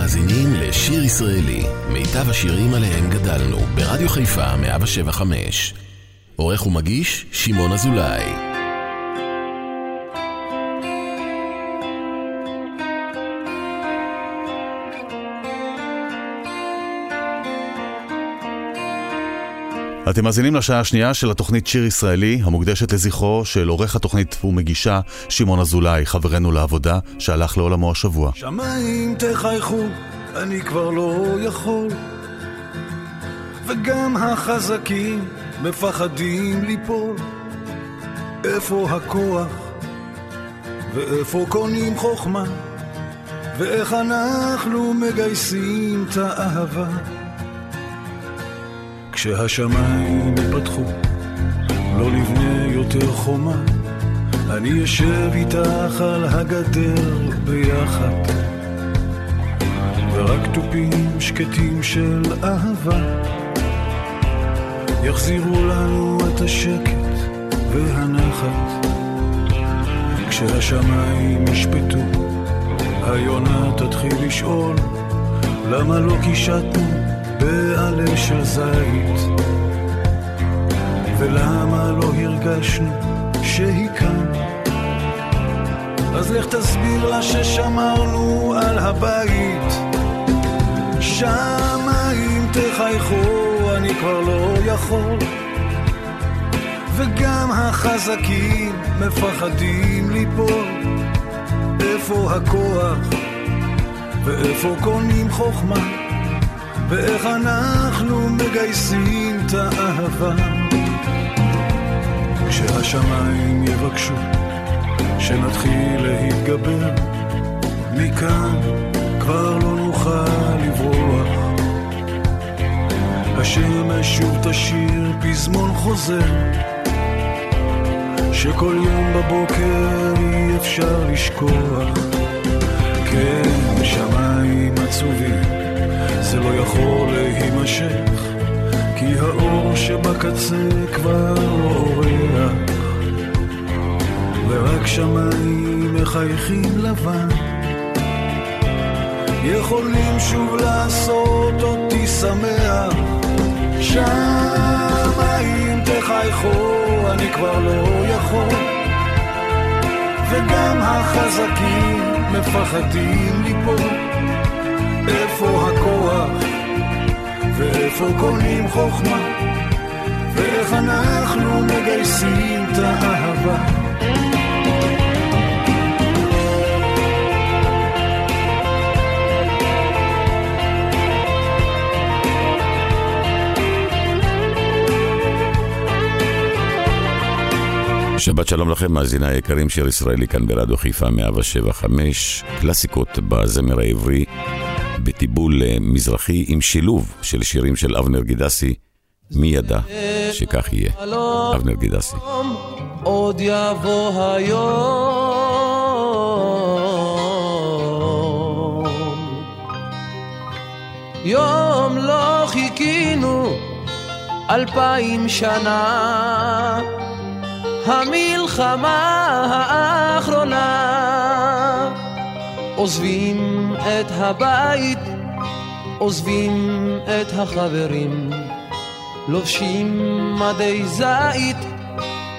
מאזינים לשיר ישראלי, מיטב השירים עליהם גדלנו, ברדיו חיפה 175. עורך ומגיש שמעון אזולאי. אתם מאזינים לשעה השנייה של התוכנית שיר ישראלי, המוקדשת לזכרו של עורך התוכנית ומגישה שמעון אזולאי, חברנו לעבודה, שהלך לעולמו השבוע. שמיים תחייכו, אני כבר לא יכול, וגם החזקים מפחדים ליפול. איפה הכוח ואיפה קונים חוכמה, ואיך אנחנו מגייסים את האהבה. כשהשמיים יפתחו, לא לבנה יותר חומה, אני אשב איתך על הגדר ביחד, ורק טופים שקטים של אהבה יחזירו לנו את השקט והנחת. כשהשמיים ישפטו, היונה תתחיל לשאול, למה לא קישתנו בעלה של זית, ולמה לא הרגשנו שהיא כאן. אז לך תסביר לה ששמרנו על הבית. שמיים תחייכו, אני כבר לא יכול, וגם החזקים מפחדים ליפול. איפה הכוח ואיפה קונים חוכמה, ואיך אנחנו מגייסים את האהבה. כשהשמיים יבקשו שנתחיל להתגבר, מכאן כבר לא נוכל לברוח. השמש שוב תשיר פזמון חוזר, שכל יום בבוקר אי אפשר לשכוח. כן, שמיים עצובים, זה לא יכול להימשך, כי האור שבקצה כבר לא אורח, ורק שמיים מחייכים לבן יכולים שוב לעשות אותי שמח. שמיים תחייכו, אני כבר לא יכול, וגם החזקים מפחדים ליפול. איפה הכוח ואיפה קונים חוכמה, ואיך אנחנו מגייסים את האהבה. שבת שלום לכם, מאזיני היקרים. שיר ישראלי כאן ברדיו חיפה 175, קלאסיקות בזמר העברי בטיבול מזרחי, עם שילוב של שירים של אבנר גדסי. מי ידע שכך יהיה? אבנר גדסי. עוד יבוא היום, יום לא חיכינו 2000 שנה, המלחמה האחרונה. עוזבים את הבית, עוזבים את החברים, לובשים מדי זית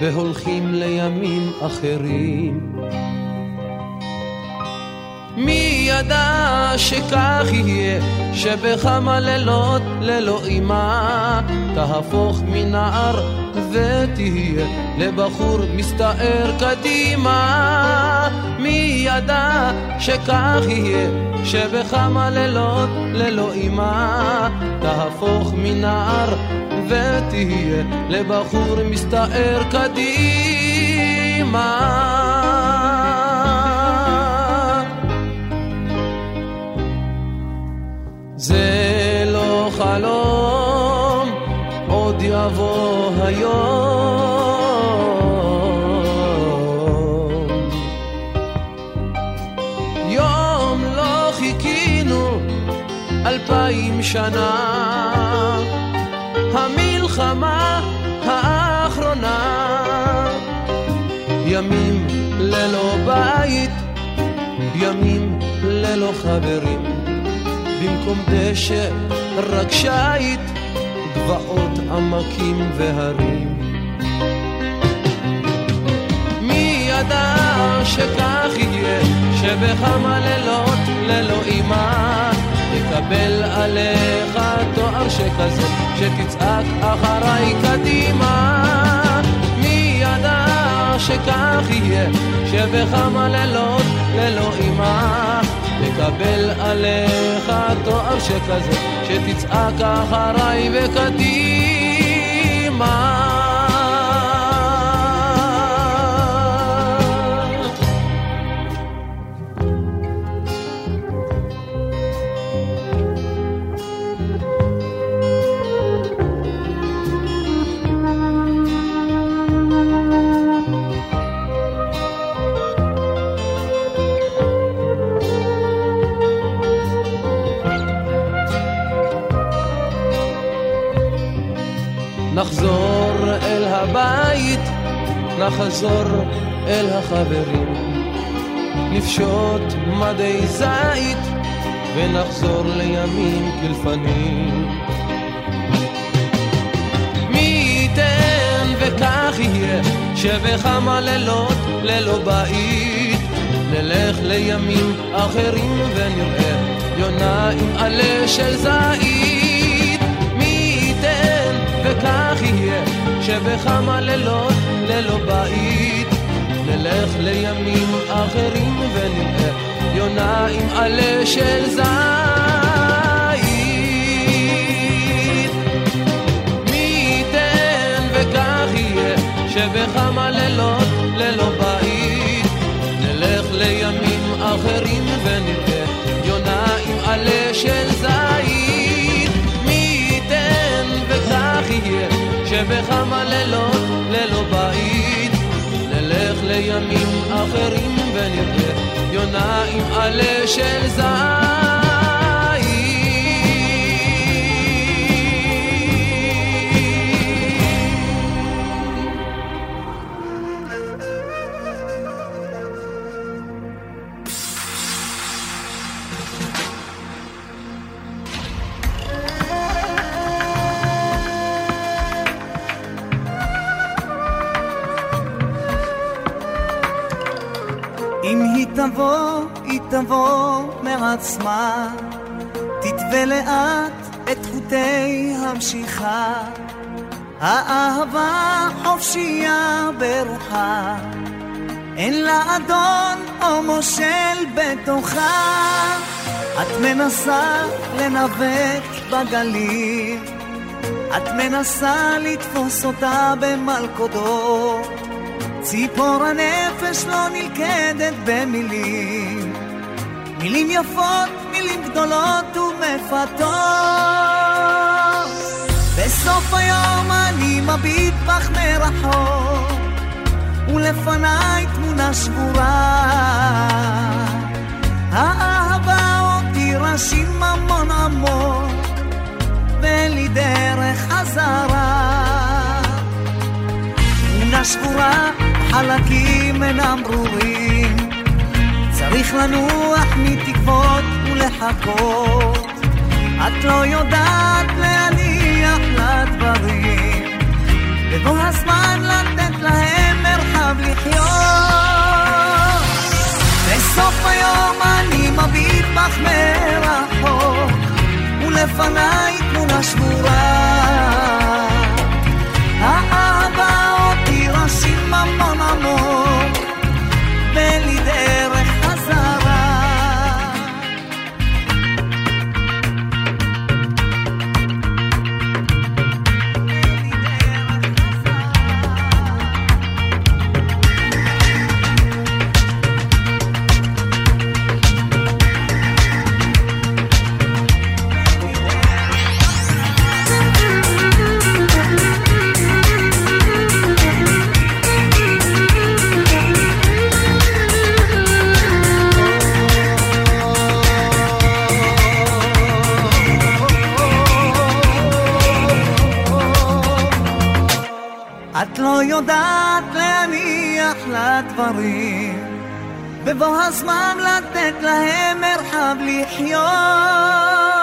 והולכים לימים אחרים. מי ידע שכך יהיה, שבכמה לילות ללא אימה תהפוך מנער ותהיה לבחור מסתער קדימה. מי ידע שכך יהיה, שבכמה לילות ללא אימה תהפוך מנער ותהיה לבחור מסתער קדימה. זה לא חלום, עוד יבוא היום, יום לא חיכינו 2000 שנה, המלחמה האחרונה. ימים ללא בית, ימים ללא חברים, במקום דשא רק שייט, גבעות עמקים והרים. מי ידע שכך יהיה, שבכמה לילות ללא אימה תקבל עליך תואר שכזה, שתצעק אחריי קדימה. מי ידע שכך יהיה, שבכמה לילות ללא אימה תקבל עליך תואר שכזה, שתצעק אחריי וקדימה. נחזור אל הבית, נחזור אל החברים, נפשוט מדי זית ונחזור לימים כלפנים. מי ייתן וכך יהיה, שבכמה לילות ללא בית נלך לימים אחרים ונראה יונה עם עלה של זית. וכך יהיה, שבכמה לילות ללא בית נלך לימים אחרים ונראה יונה עם עלה של זית. מי ייתן וכך יהיה, שבכמה לילות ללא בית נלך לימים אחרים ונראה יונה עם עלה של זית. שבכמה לילות ללא בית נלך לימים אחרים ונראה יונה עם עלה של תבוא, היא תבוא מעצמה, תתווה לאט את חוטי המשיכה. האהבה חופשייה ברוחה, אין לה אדון או מושל בתוכה. את מנסה לנווט בגלים, את מנסה לתפוס אותה במלכודו. ציפור הנפש לא נלכדת במילים, מילים יפות, מילים גדולות ומפתות. בסוף היום אני מביט בך מרחוק, ולפניי תמונה שבורה. האהבה אותי רשים ממון עמוק, ואין לי דרך חזרה. תמונה שבורה, חלקים אינם ברורים, צריך לנוח מתקוות ולחכות. את לא יודעת להניח לדברים, בבוא הזמן לתת להם מרחב לחיות. בסוף היום אני מביט בך מרחוק, ולפניי תמונה שבורה. האהבה אותי רשים ממון עמוק, בלי דרך חזרה. לא יודעת להניח לדברים, בבוא הזמן לתת להם מרחב לחיות.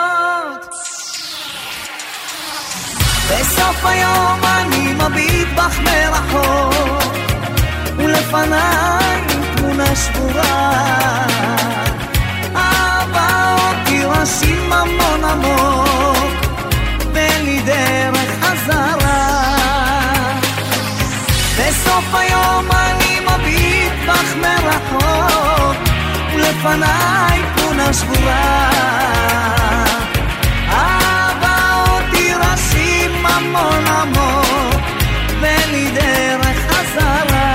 בסוף היום אני מביט בך מרחוק, ולפניי תמונה שבורה, אבל אותי רשים המון עמוק, ולי דרך חזרה. בסוף היום אני מביט בך מרחוק, ולפניי תמונה שבורה, המון עמוק ולי דרך חזרה.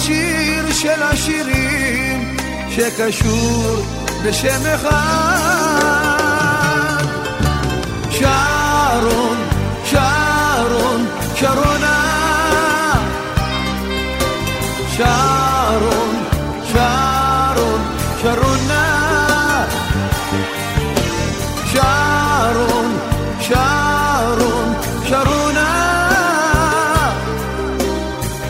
השיר של השירים שקשור בשם אחד. שרון, שרון, שרונה, שרון, שרון, שרונה, שרון, שרון, שרונה,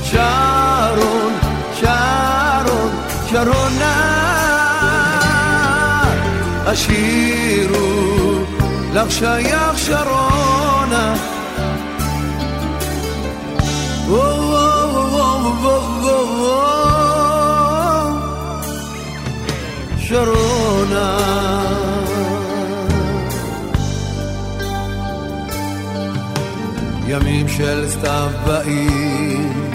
שרון, שרון, שרונה. השירו לך שייך שרונה, וואו וואו וואו וואו שרונה. ימים של סתיו באים,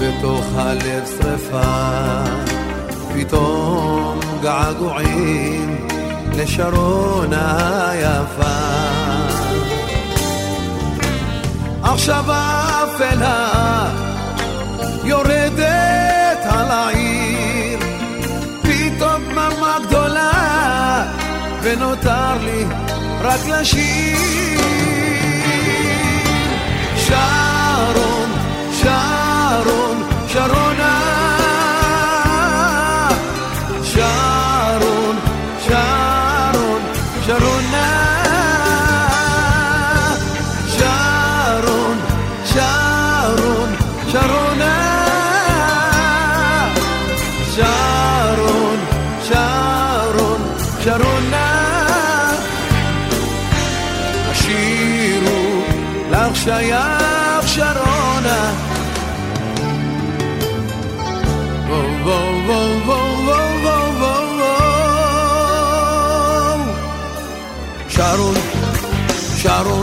בתוך הלב שרפה, פתאום געגועים לשרונה היפה. עכשיו האפלה יורדת על העיר, פתאום דממה גדולה ונותר לי רק לשיר. שרון, שרון, שרונה, שרון, שרון, שרונה, שרון, שרון, שרונה, שרון, שרון, שרונה. השירו לך שייך שרונה, שרון, שרון, שרון,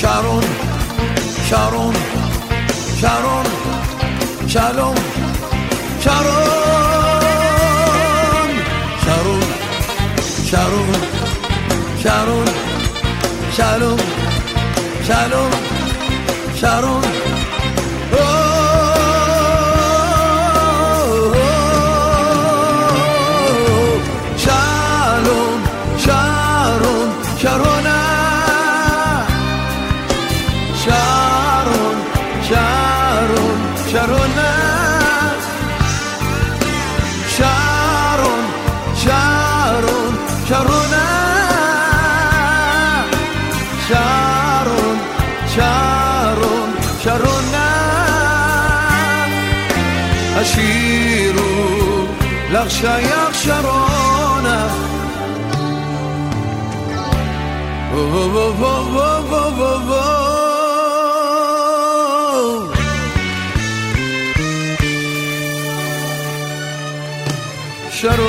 שרון, שרון, שלום, שרון, שרון, שרון, שרון, שלום, שלום, שרון. שירו לך שייך שרונה, שרונה.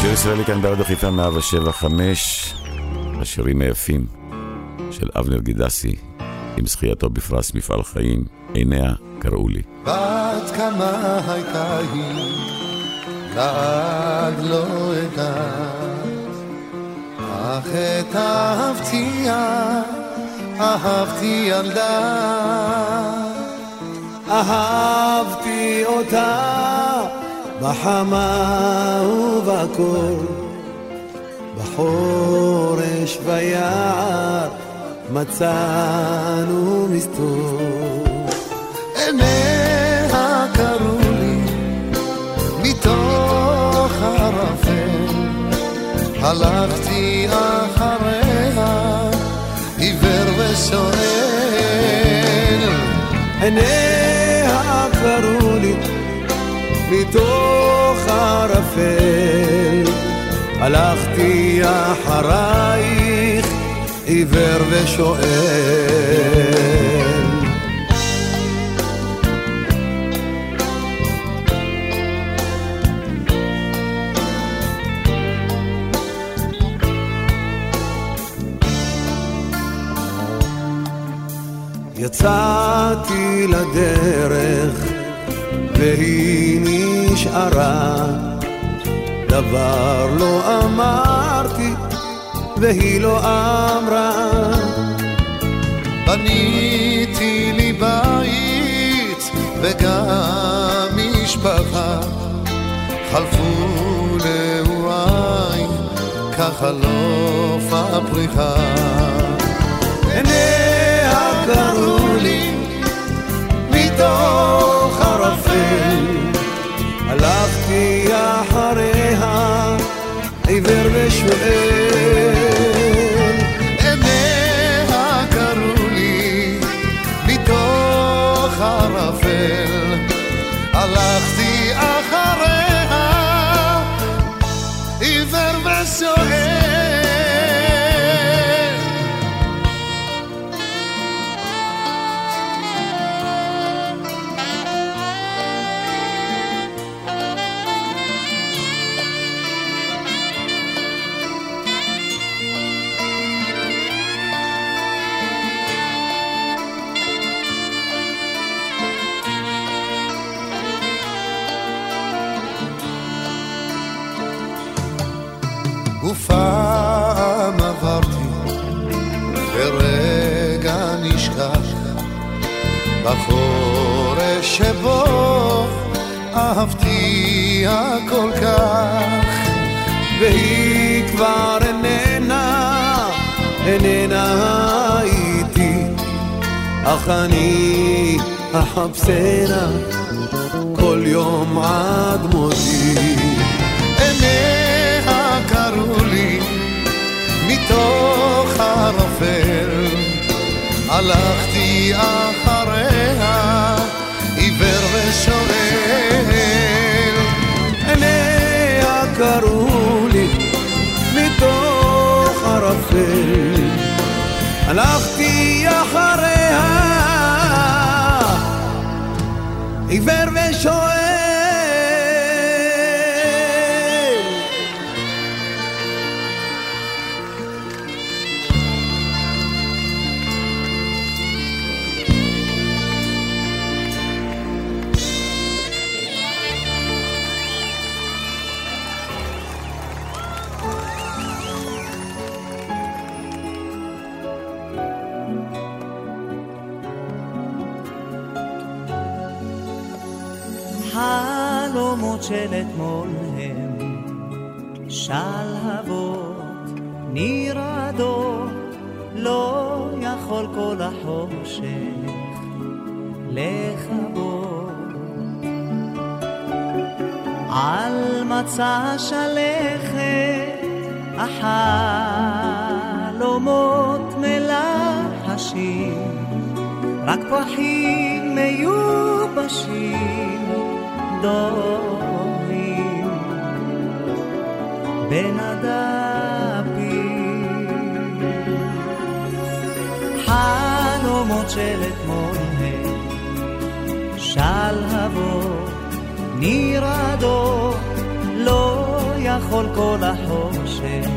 שיר ישראלי כאן ברדיו חיפה 107.5, השירים היפים של אבנר גדסי, עם זכייתו בפרס מפעל חיים. עיניה קראו לי. בת כמה הייתה היא, לעד לא יודעת, אך את אהבתי ילדה, אהבתי אותה בחמה ובקור, בחורש ויער מצאנו מסתור. עיניה קראו לי מתוך הרפל, הלכתי אחריה עיוור ושואל. עיניה קראו לי מתוך הרפל, הלכתי אחרייך עיוור ושואל. יצאתי לדרך והיא נשארה, דבר לא אמרתי והיא לא אמרה. בניתי לי בית וגם משפחה, חלפו להוריי כחלוף הפריחה. עיניה קראו לי מתוך ערפל, הלכתי אחריה עיוור ושואל. עיניה קראו לי מתוך ערפל, הלכתי אחריה עיוור ושואל. פעם עברתי ורגע נשכח, בחורש שבו אהבתי הכל כך, והיא כבר איננה איתי, אך אני אחפשנה כל יום עד מותי. עיניה קראו לי מתוך הרפל, הלכתי אחריה עיוור ושואל. עיניה קראו לי מתוך הרפל, הלכתי אחריה עיוור ושואל. חלומות של אתמול הם שלהבות נרעדות, לא יכול כל החושך לכבות. על מצע שלכת החלומות מלחשים, רק פחים מיובשים דורים בין הדפים. חלומות של אתמול הם שלהבות נרעדות, לא יכול כל החושך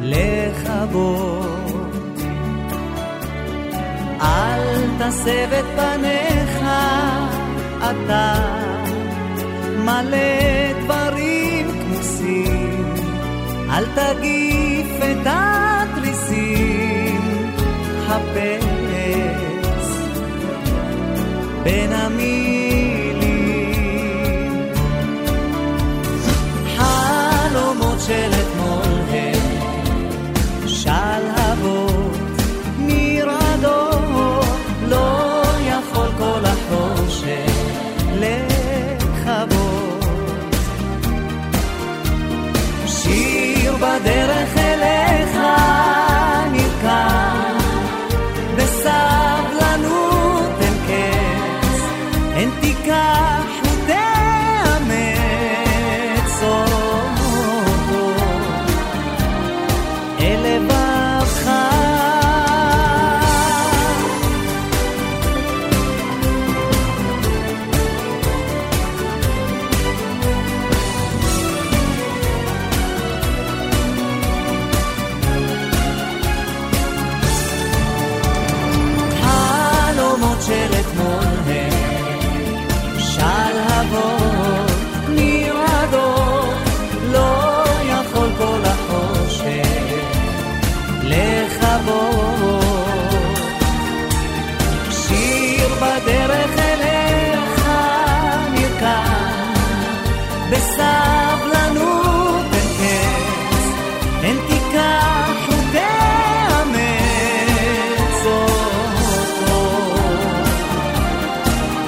לכבות. אל תסב את פניך, אתה מלא דברים כמוסים, אל תגיף את התריסים. חפש בין המילים. חלומות של אתמול הם שלהבות נרעדות, לא יכול כל החושך לכבות. שיר בדרך אליך נרקם, בסבלנות אין קץ, אין תיקח ותאמץ אותו אל לבבך. בסבלנות אין קץ, אין תיקח ותאמץ אותו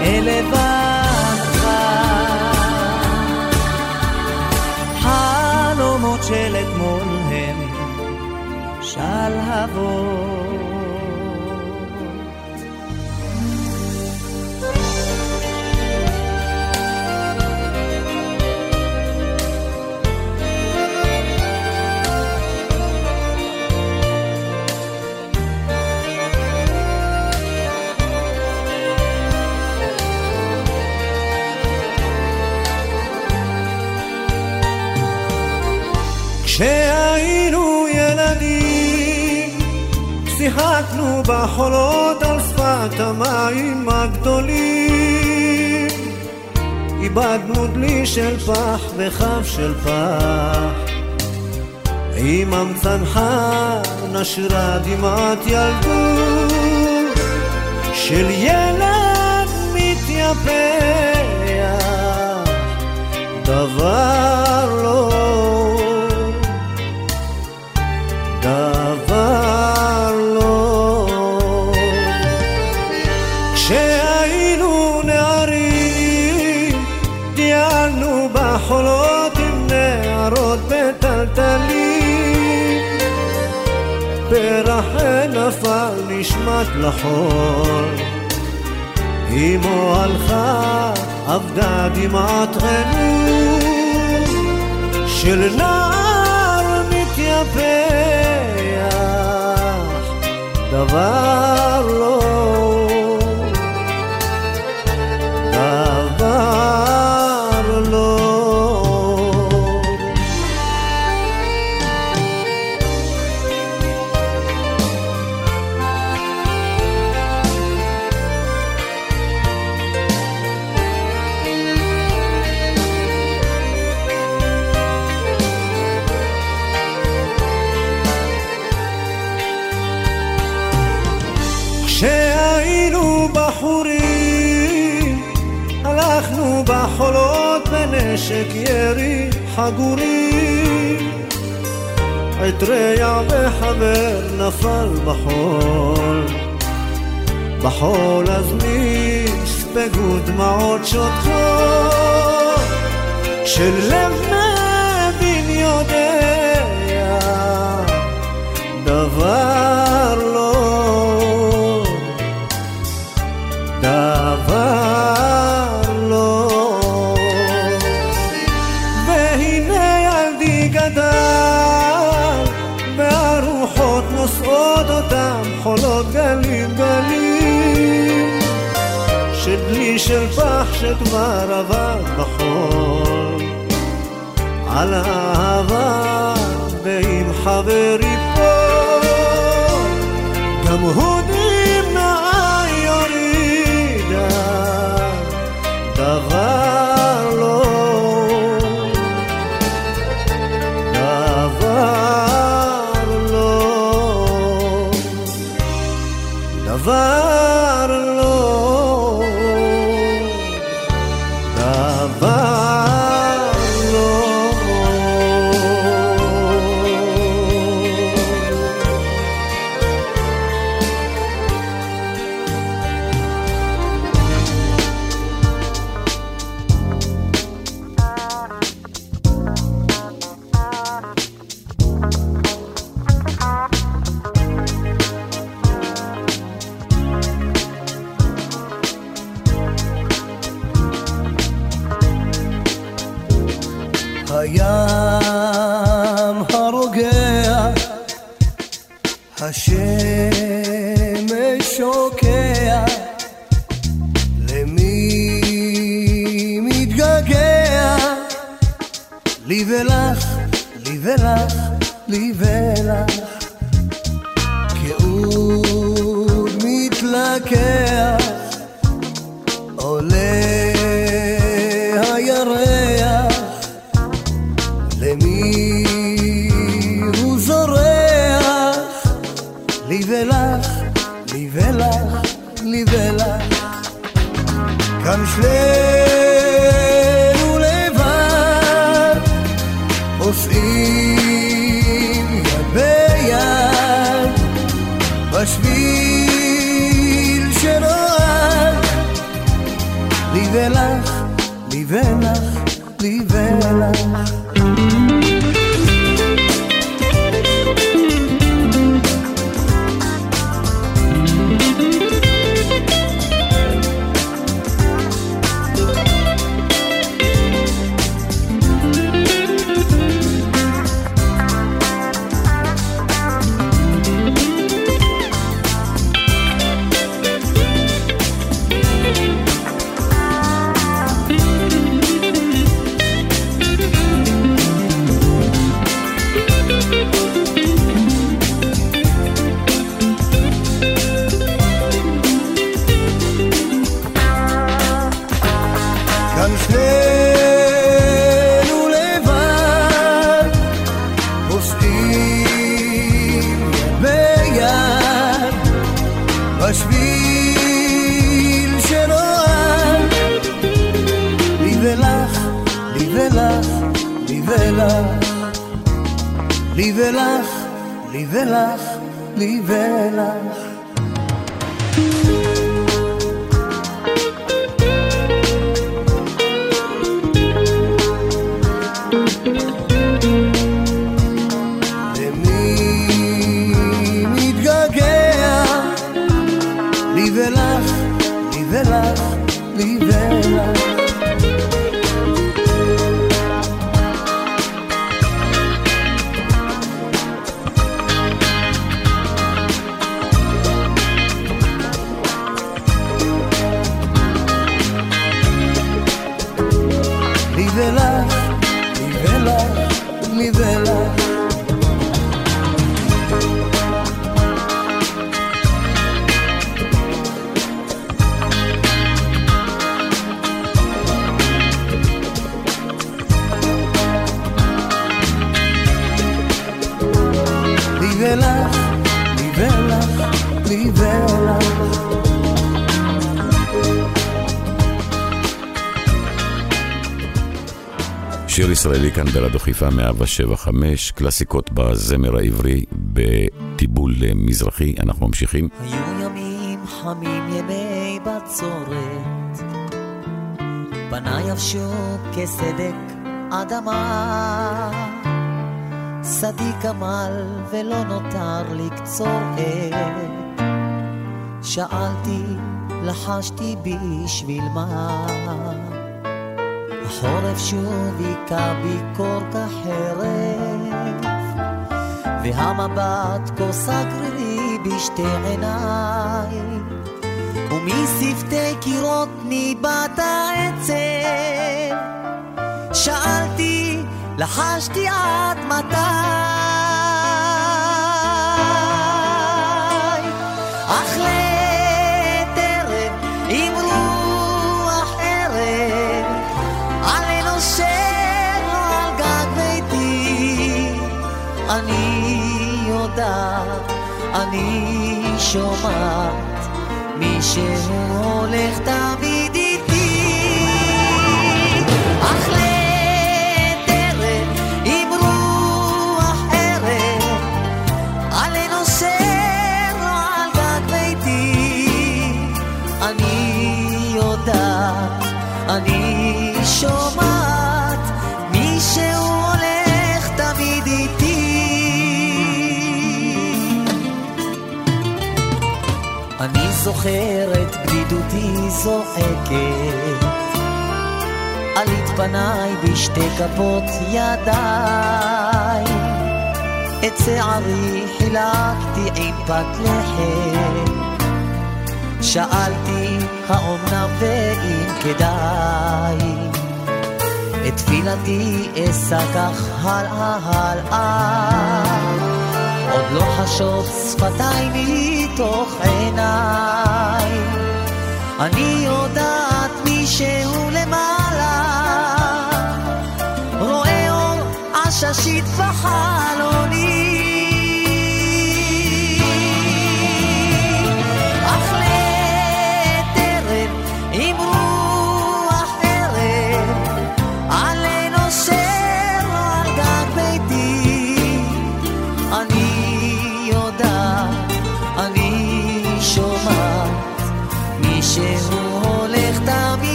אל לבדך. חלומות של אתמול הם שלהבות. כשהיינו ילדים שיחקנו בחולות על שפת המים הגדולים, איבדנו דלי של פח וחף של פח, עם המצנחה נשרה דמעת ילדות של ילד מתייפח. דבר לא, דבר לא. כשהיינו נערים דיאלנו בחולות עם נערות בטלטלים, פרח נפל נשמט לחול, אמו הלכה עבדה דמעת עינו של נער מתייפה. דבר לא, דבר לא. בחולות בנשק ירי חגורים, עטריה וחבר נפל בחול, בחול אז נספגו דמעות שותפות של לב מבין יודע. דבר לא, דבר לא. נוסעות אותם חולות גלים גלים, שדלי של פח שדבר עבר בחול, על אהבה ועם חברי פה גם הוא נמנע יורידה. דבר לא, דבר דבר לא, דבר לא. גם שלנו לבד, עושים יד ביד בשביל שנועד לי ולך, לי ולך, לי ולך. שיר ישראלי כאן ברדיו חיפה 107.5, קלאסיקות בזמר העברי בטיבול מזרחי. אנחנו ממשיכים. היו ימים חמים, ימי בצורת, פני יבשו כסדק אדמה, שדי גמל ולא נותר לקצור עת, שאלתי לחשתי בשביל מה, החורף שוב יקע בי קור כחרב, והמבט כה סגר לי בשתי עיניי, ומספתי קירות ניבט העצב, שאלתי לחשתי עד מתי, אך לטרף עם רוח ערב עלי נושב על גג ביתי, אני יודעת, אני שומעת, מי שהולך תמיד איתי, אך לטרף אני שומעת, מי שהוא הולך תמיד איתי, אני זוכרת בדידותי זועקת על התפניי בשתי כפות ידיי, את שערי חילקתי עם פת לחם, שאלתי האומנם ואם כדאי, את תפילתי אשא כך הלאה הלאה, עוד לא חשוב שפתיים מתוך עיניי, אני יודעת מישהו למעלה רואה אור עששית בחלוני,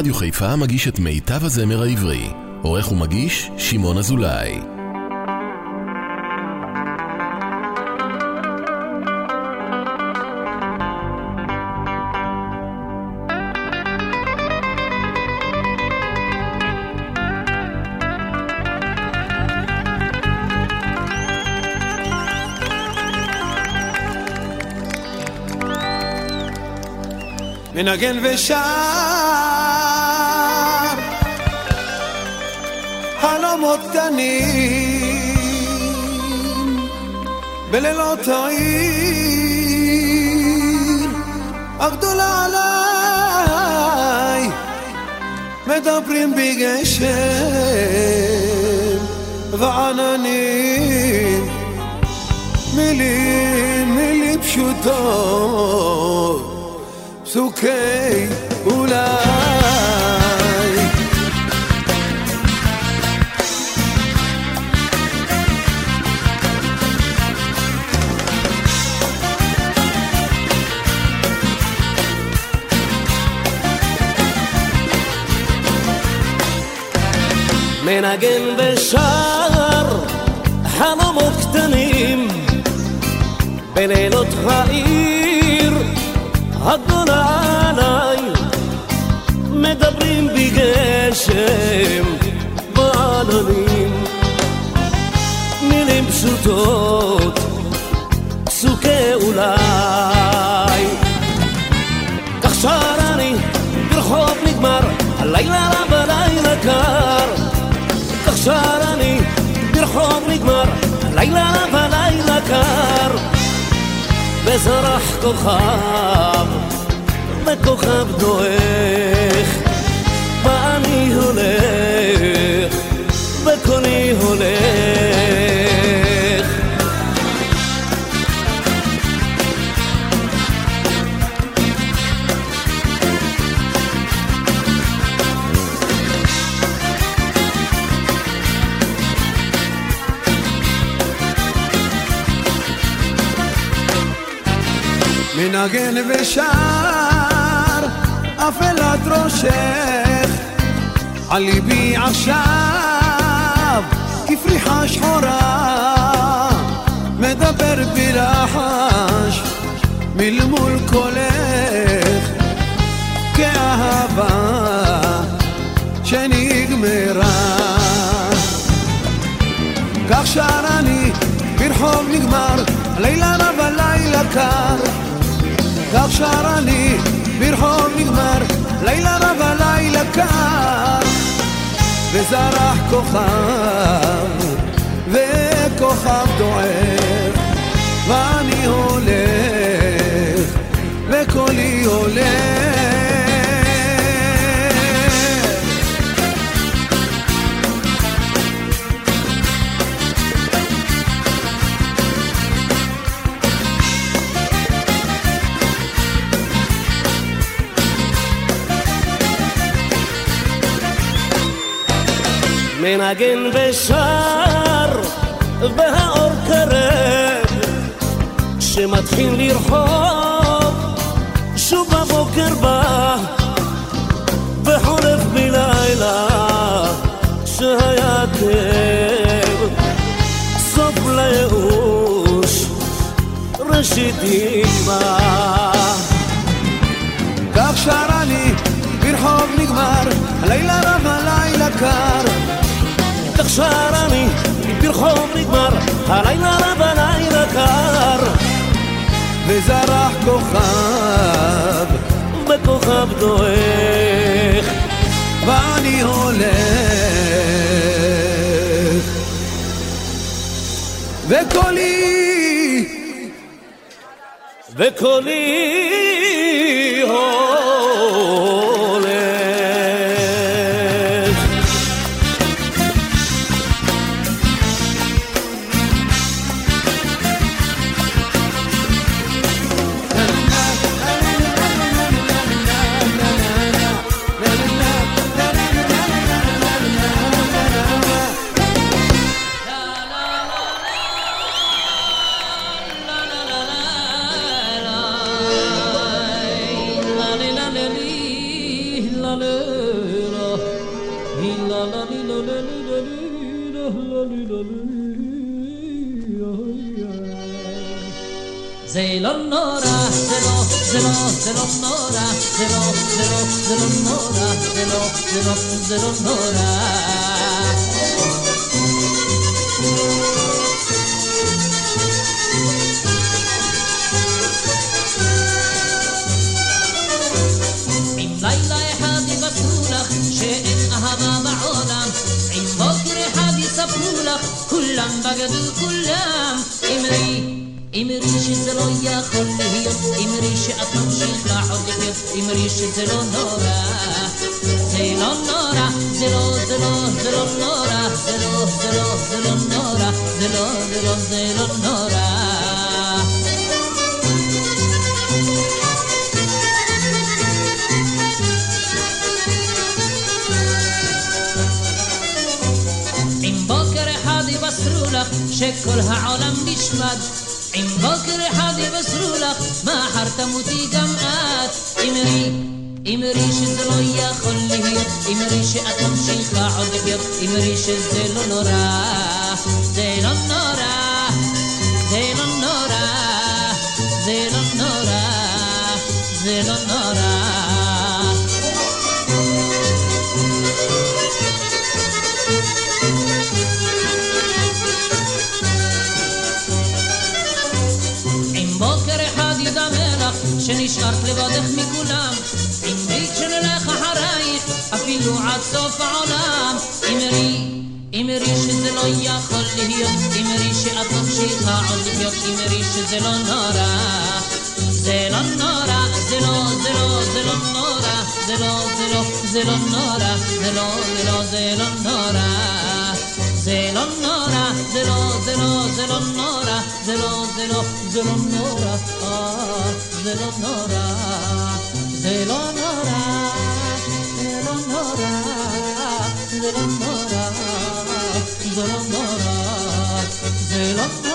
רדיו חיפה מגיש את מיטב הזמר העברי. עורך ומגיש שמעון אזולאי. מנגן ושר חלומות קטנים בלילות העיר הגדולה עליי, מדברים בגשם ועננים, מילים פשוטות, סוכי אולי. מנגן ושר חלומות קטנים בלילות העיר הגדולה עליי, מדברים בגשם בעננים, מילים פשוטות, פסוקי אולי. כך שר אני ברחוב נגמר, הלילה רב הלילה קר. כך שר אני ברחוב נגמר, הלילה רב הלילה קר. וזרח כוכב, וכוכב דועך, ואני הולך, וקולי הולך. מנגן ושר אפלת ראשך על ליבי עכשיו כפריחה שחורה, מדבר בלחש מלמול קולך, כאהבה שנגמרה. כך שר אני ברחוב נגמר, לילה רב הלילה קר. כך שר אני ברחוב נגמר, לילה רב הלילה קר. וזרח כוכב, וכוכב דועך, ואני הולך, וקולי הולך. מנגן ושר והאור קרב, כשמתחיל לרחוב שוב בבוקר בא, וחולף מלילה שהיה כאב, סוף לייאוש ראשית אימה. כך שר אני ברחוב נגמר, הלילה רב הלילה קר. כך שר אני ברחוב נגמר, הלילה רב הלילה קר. וזרח כוכב, וכוכב דועך, ואני הולך, וקולי הולך. זה לא נורא, זה לא, זה לא, זה לא נורא, זה לא, זה לא, זה לא נורא, זה לא, זה לא, זה לא נורא. כולם בגדו כולם, אמרי שזה לא יכול להיות, אמרי שאת ממשיך לחיות לחיות, אמרי שזה לא נורא, זה לא נורא, זה לא, זה לא, זה לא נורא, זה לא, זה לא, זה לא נורא, זה לא, זה לא, זה לא נורא. שכל העולם נשמד, עם בוקר אחד יבשרו לך, מחר תמותי גם את. אמרי שזה לא יכול להיות, אמרי שאת ממשיכה עוד לחיות, אמרי שזה לא נורא, זה לא נורא, זה לא נורא, זה לא נורא, זה לא נורא. שנשארת לבדך מכולם, אמרי כשנלך אחרייך אפילו עד סוף העולם, אמרי שזה לא יכול להיות, אמרי שאת ממשיכה עוד לחיות, אמרי שזה לא נורא, זה לא נורא, זה לא, זה לא, זה לא נורא, זה לא, זה לא, זה לא נורא, זה לא, זה לא, זה לא נורא, זה לא נורא, זה לא, זה לא, זה לא נורא, זה לא, זה לא, זה לא נורא, זה לא נורא, זה לא נורא, זה לא נורא, זה לא נורא, זה לא נורא, זה לא נורא, זה לא נורא, זה לא נורא.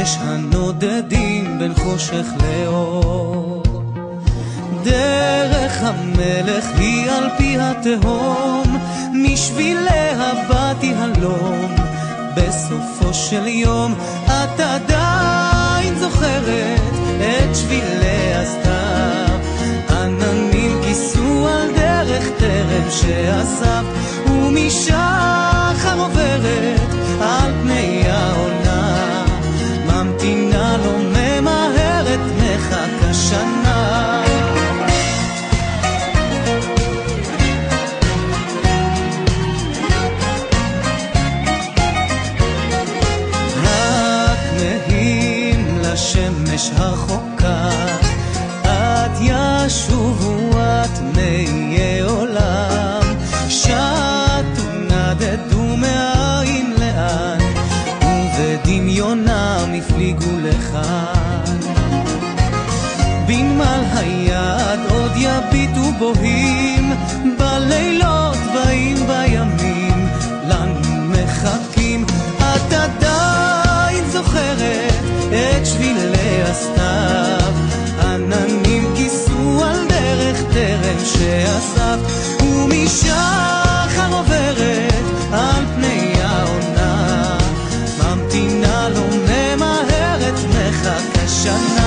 יש הנודדים בין חושך לאור, דרך המלך היא על פי התהום, משביליה באתי הלום, בסופו של יום את עדיין זוכרת את שבילי הסתיו, עננים כיסו על דרך טרם שאסף, ומשחר עוברת על פני העולם, מדינה לא ממהרת, מחכה שנה. הכמהים לשמש החוקה, עד ישובו את מי עולם, שתו נדדו מאין לאן, ובדמיונם הפליגו לכאן, בנמל היד עוד יביטו בוהים, בלילות באים בימים לנו מחכים, את עדיין זוכרת את שבילי הסתיו, עננים כיסו על דרך טרם שאסף, ומשחר עוברת על פני העונה, ממתינה לא ממהרת, מחכה שנה.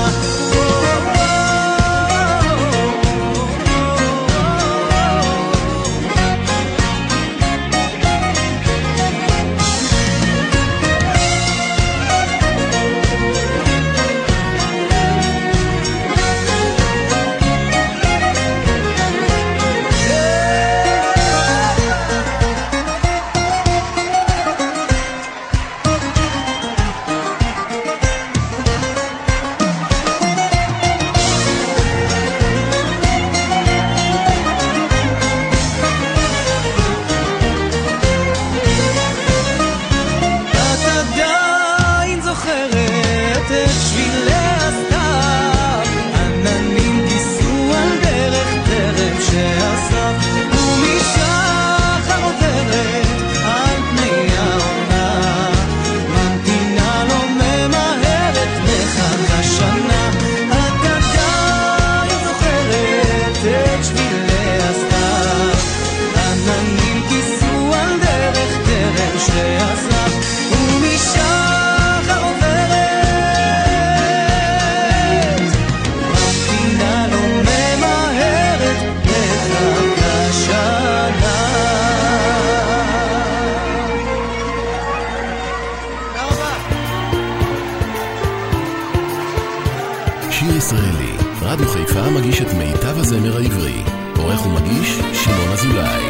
שיר ישראלי, רדיו חיפה מגיש את מיטב הזמר העברי. עורך ומגיש שמעון אזולאי.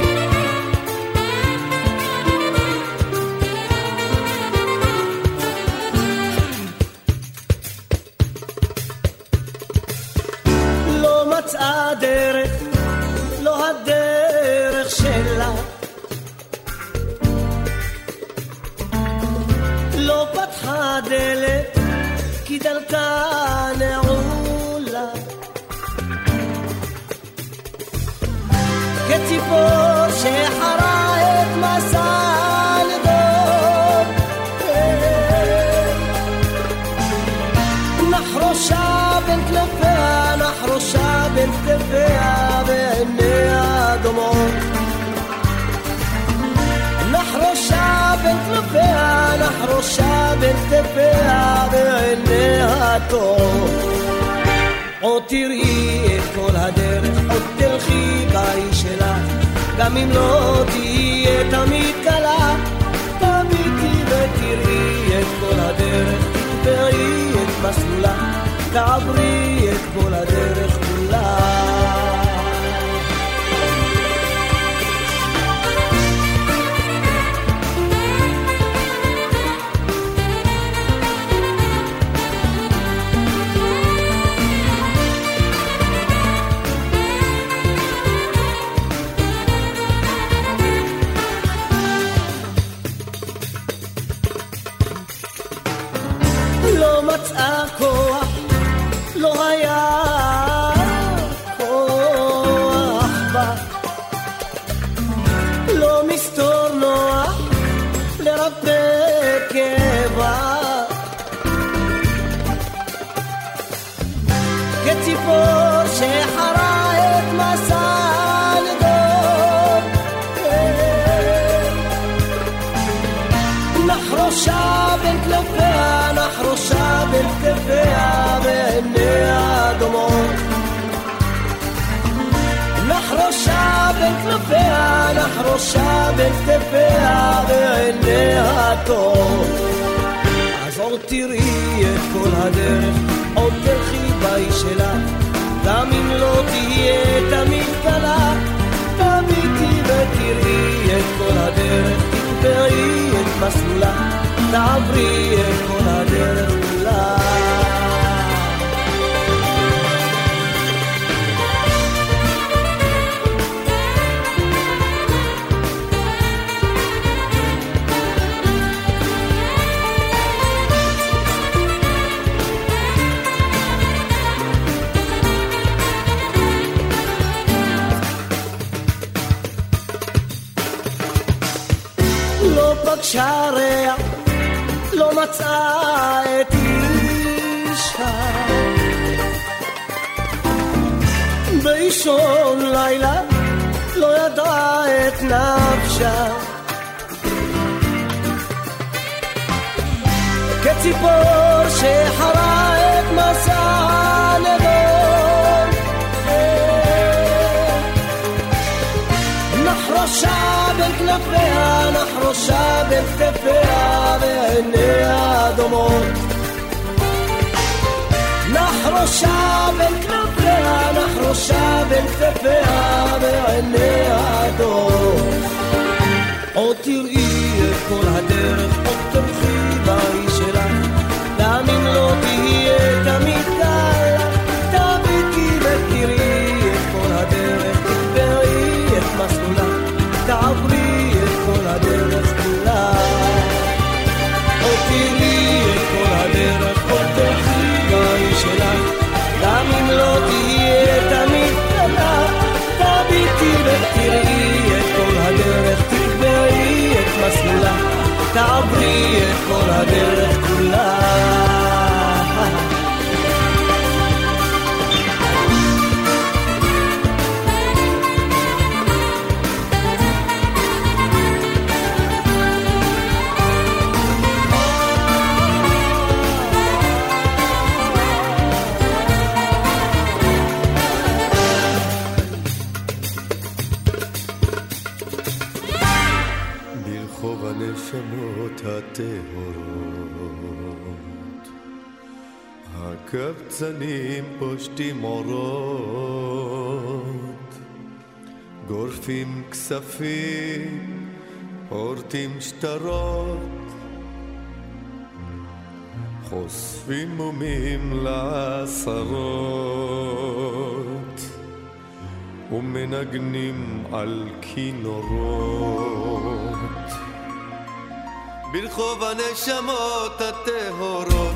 ברחוב הנשמות הטהורות קבצנים פושטים אורות, גורפים כספים, הורטים שטרות, חושפים מומים לעשרות, ומנגנים על כינורות. ברחוב הנשמות הטהורות,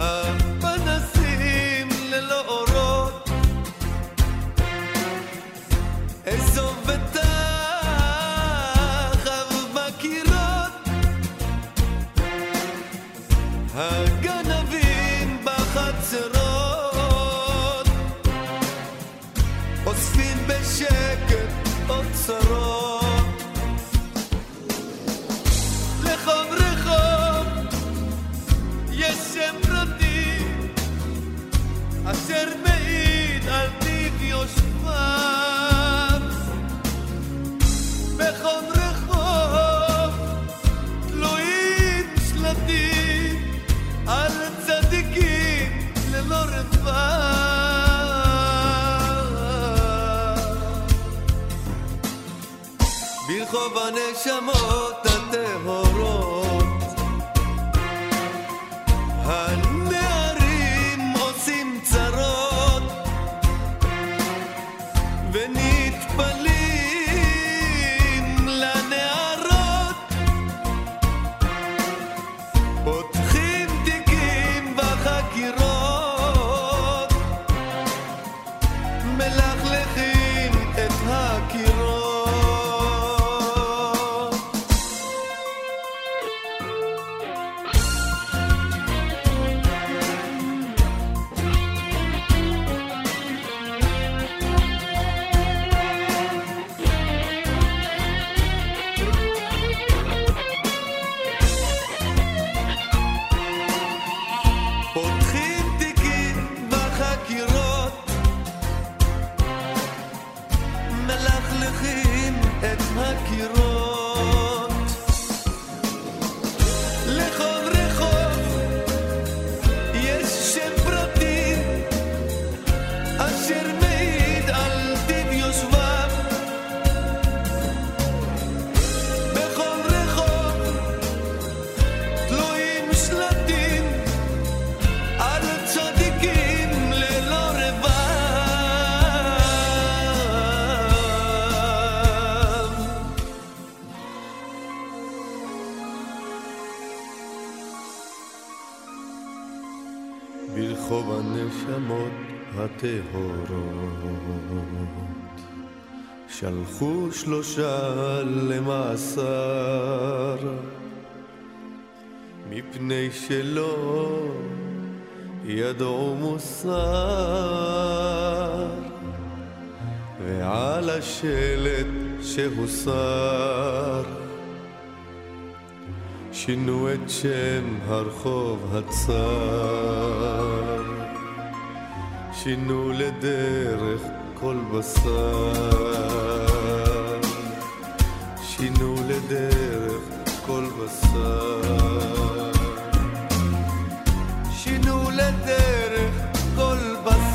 הפנסים ללא אורות, איזו ותחב בקירות, הגנבים בחצרות, אוספים בשקט אוצרות. אשר מעיד על טיב יושביו בכל רחוב, תלויים שלטים על צדיקים ללא רבב. ברחוב הנשמות הטהורות, ונתפלים לנערות, פותחים תיקים בחקירות, מלכלכים את הקירות. ברחוב הנשמות הטהורות, שלחו 3 למאסר, מפני שלא ידעו מוסר, ועל השלט שהוסר שינו את שם הרחוב הצר, שינו לדרך כל בשר, שינו לדרך כל בשר, שינו לדרך כל בשר, שינו לדרך כל בשר.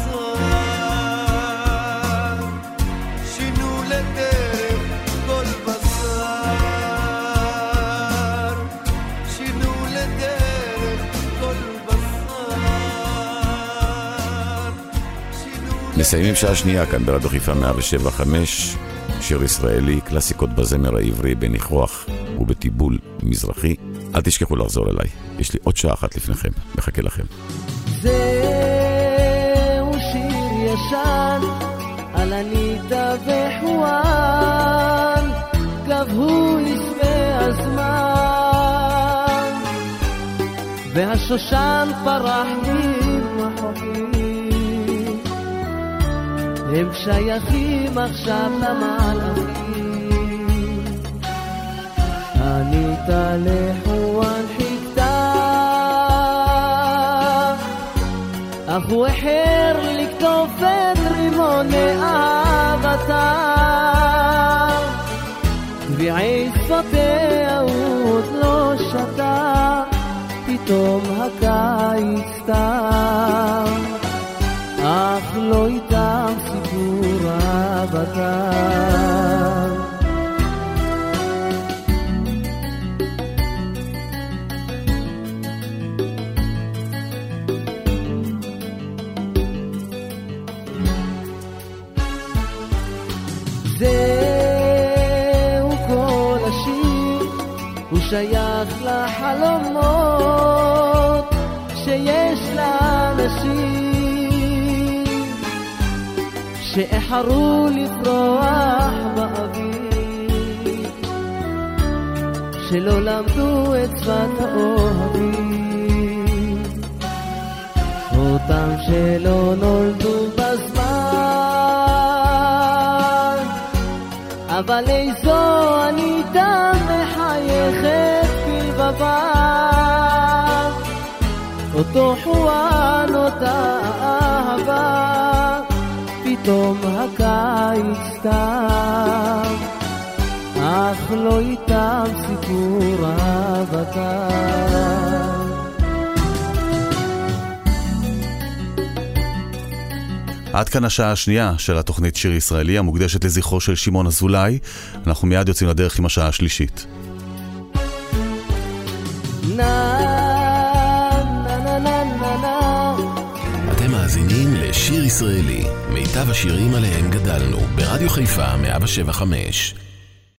מסיימים שעה שנייה כאן ברדיו חיפה 107.5, שיר ישראלי, קלאסיקות בזמר העברי בניחוח ובטיבול מזרחי. אל תשכחו לחזור אליי, יש לי עוד שעה אחת לפניכם, מחכה לכם. זהו שיר ישן על הניטה וחואן, גבהו לפני הזמן והשושן פרח ממחוקים, הם שייכים עכשיו למלאכים. אני תלך ונחיקתה, אך הוא החר לכתוב את רימון לאהבתה, ועי שפתיה הוא עוד לא שתה, פתאום הקיץ תם, אך לא איתם סיפור הבטר. שייך לחלומות שיש לאנשים שאחרו לפרוח באוויר, שלא למדו את שפת האוהבים, אותם שלא נולדו בזמן, אבל איזו אני דם מחייכת בבבא, אותו חואן אותה אהבה. פתאום הקיץ תם, אך לא איתם סיפור אהבתם. עד כאן השעה השנייה של התוכנית שיר ישראלי המוקדשת לזכרו של שמעון אזולאי. אנחנו מיד יוצאים לדרך עם השעה השלישית. אתם מאזינים לשיר ישראלי, מיטב השירים עליהם גדלנו, ברדיו חיפה 107.5.